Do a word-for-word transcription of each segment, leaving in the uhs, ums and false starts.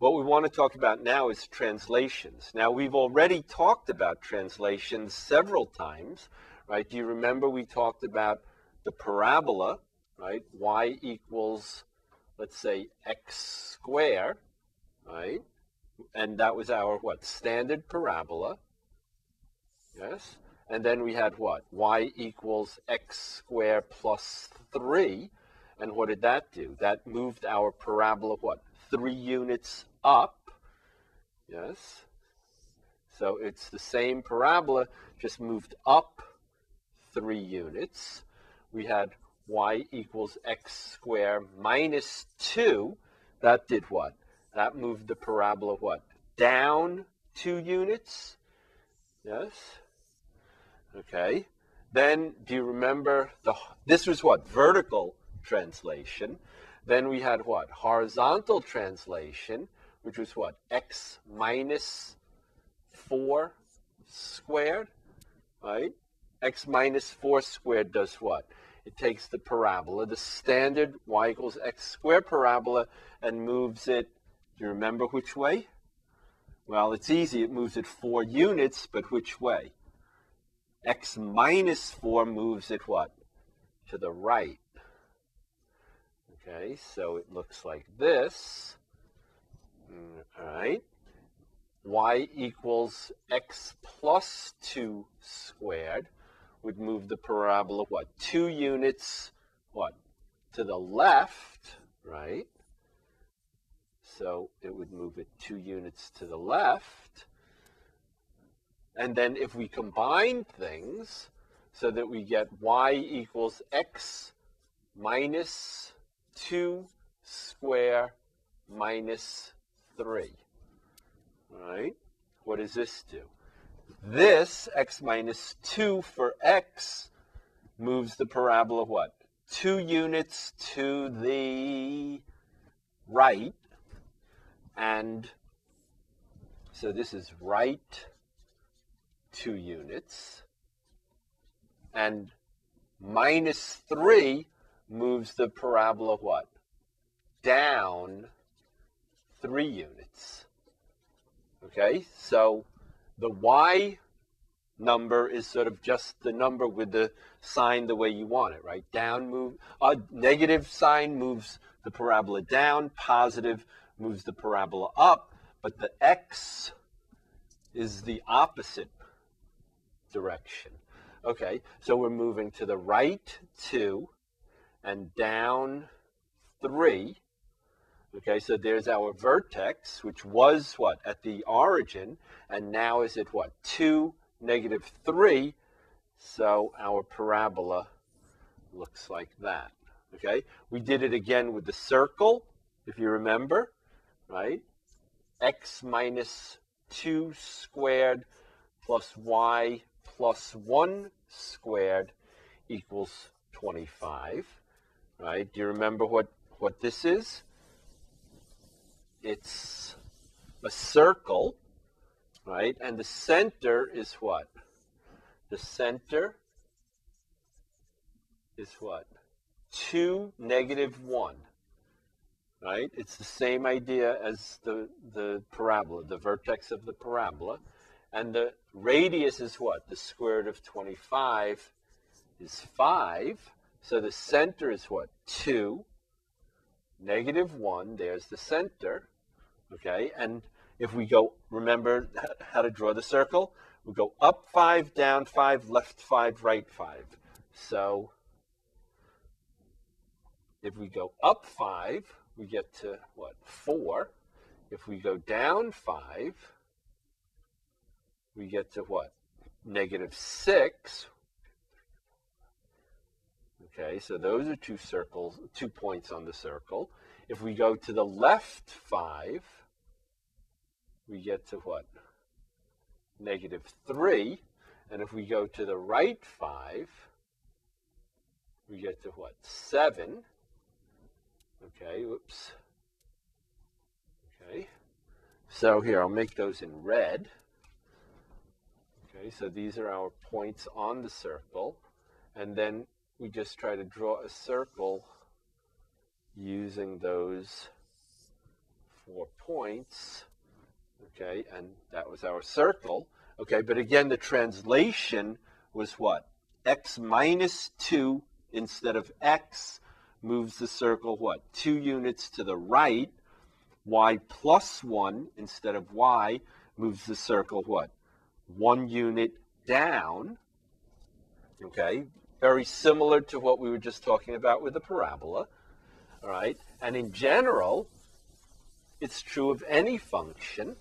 What we want to talk about now is translations. Now, we've already talked about translations several times, right? Do you remember we talked about the parabola, right? Y equals, let's say, x squared, right? And that was our, what, standard parabola, yes? And then we had what? Y equals x squared plus three. And what did that do? That moved our parabola, what, three units up, yes? So it's the same parabola, just moved up three units. We had y equals x squared minus two. That did what? That moved the parabola, what, down two units, yes? Okay, then do you remember, the this was what, vertical translation. Then we had what? Horizontal translation, which was what? X minus four squared, right? X minus four squared does what? It takes the parabola, the standard y equals x squared parabola, and moves it, do you remember which way? Well, it's easy. It moves it four units, but which way? X minus four moves it what? To the right. Okay, so it looks like this, all right, y equals x plus two squared would move the parabola, what, two units, what, to the left, right? So it would move it two units to the left. And then if we combine things so that we get y equals x minus two square minus three, right? What does this do? This x minus two for x moves the parabola what? Two units to the right. And so this is right two units. And minus three moves the parabola what? Down three units. Okay, so the y number is sort of just the number with the sign the way you want it, right? Down move, uh, negative sign moves the parabola down, positive moves the parabola up, but the x is the opposite direction. Okay, so we're moving to the right two, and down three. Okay, so there's our vertex, which was what? At the origin, and now is at what? two, negative three. So our parabola looks like that. Okay, we did it again with the circle, if you remember, right? X minus two squared plus y plus one squared equals twenty-five. Right? Do you remember what, what this is? It's a circle, right? And the center is what? The center is what? two, negative one, right? It's the same idea as the, the parabola, the vertex of the parabola. And the radius is what? The square root of twenty-five is five. So the center is what? two, negative one, there's the center, okay? And if we go, remember how to draw the circle? We go up five, down five, left five, right five. So if we go up five, we get to, what, four. If we go down five, we get to, what, negative six. Okay, so those are two circles, two points on the circle. If we go to the left five, we get to what? Negative three. And if we go to the right five, we get to what? seven. Okay, whoops. Okay. So here, I'll make those in red. Okay, so these are our points on the circle. And then we just try to draw a circle using those four points, okay, and that was our circle, okay, but again, the translation was what? X minus two instead of X moves the circle, what, two units to the right. Y plus one instead of Y moves the circle, what, one unit down, okay, very similar to what we were just talking about with the parabola, all right, and in general, it's true of any function,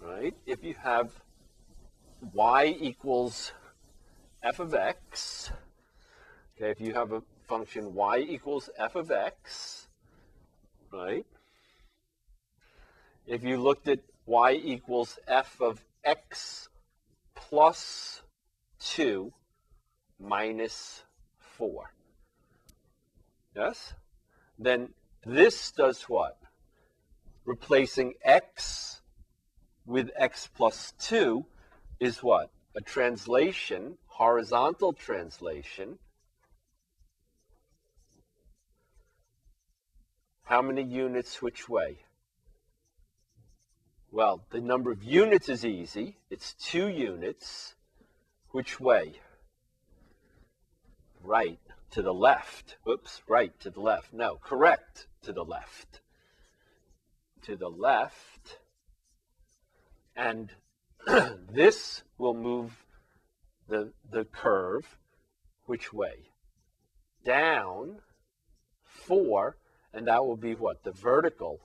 right, if you have y equals f of x, okay, if you have a function y equals f of x, right, if you looked at y equals f of x plus two minus four, yes, then this does what? Replacing x with x plus two is what? A translation, horizontal translation. How many units which way? Well, the number of units is easy. It's two units. Which way? Right to the left. Oops, right to the left. No, correct, to the left. To the left. And this will move the, the curve which way? Down four, and that will be what? The vertical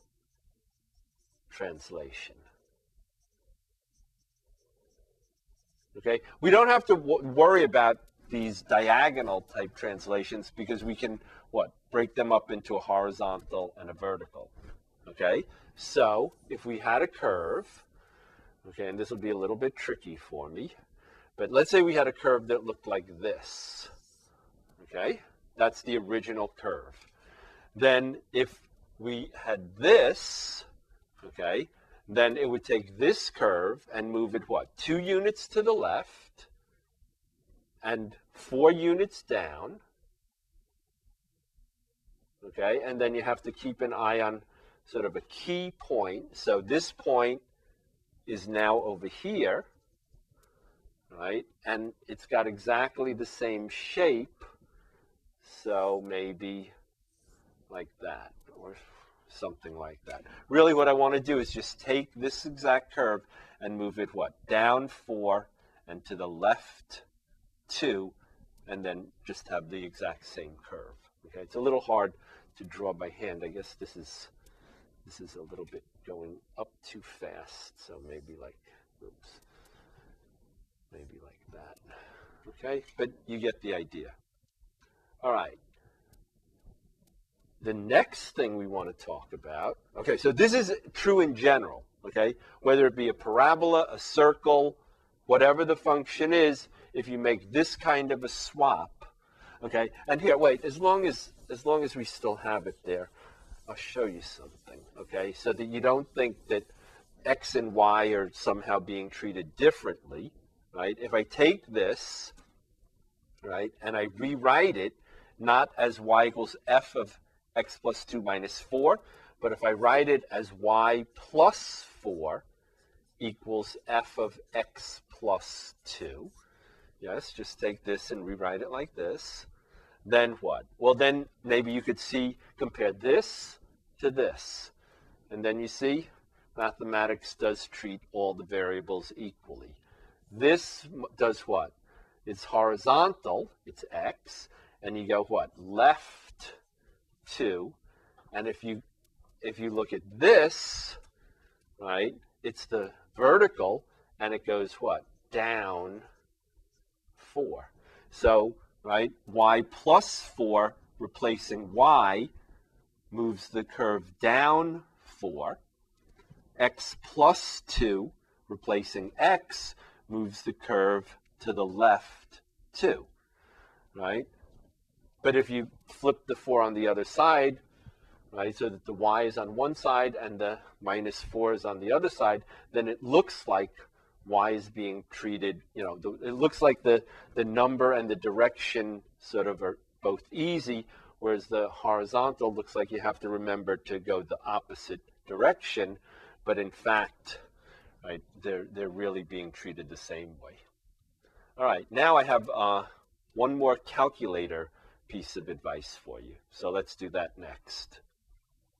translation. Okay, we don't have to w- worry about these diagonal type translations because we can, what, break them up into a horizontal and a vertical. Okay, so if we had a curve, okay, and this will be a little bit tricky for me, but let's say we had a curve that looked like this, okay, that's the original curve. Then if we had this, okay, then it would take this curve and move it, what, two units to the left and four units down, okay, and then you have to keep an eye on sort of a key point, so this point is now over here, right, and it's got exactly the same shape, so maybe like that, or something like that. Really what I want to do is just take this exact curve and move it, what, down four and to the left two, and then just have the exact same curve, okay. It's a little hard to draw by hand. I guess this is, this is a little bit going up too fast, so maybe like, oops, maybe like that, okay, but you get the idea. All right, the next thing we want to talk about, okay, so this is true in general, okay, whether it be a parabola, a circle, whatever the function is, if you make this kind of a swap, okay, and here, wait, as long as, as long as we still have it there, I'll show you something, okay, so that you don't think that X and Y are somehow being treated differently, right? If I take this, right, and I rewrite it, not as Y equals F of X plus two minus four, but if I write it as Y plus four equals F of X plus two, yes, just take this and rewrite it like this. Then what? Well, then maybe you could see, compare this to this. And then you see, mathematics does treat all the variables equally. This does what? It's horizontal, it's X, and you go what? Left two. And if you, if you look at this, right, it's the vertical, and it goes what? Down four. So, right, Y plus four replacing Y moves the curve down four. X plus two replacing X moves the curve to the left two, right? But if you flip the four on the other side, right, so that the Y is on one side and the minus four is on the other side, then it looks like Y is being treated, you know, the, it looks like the, the number and the direction sort of are both easy, whereas the horizontal looks like you have to remember to go the opposite direction, but in fact, right, they're, they're really being treated the same way. All right, now I have uh, one more calculator piece of advice for you. So let's do that next.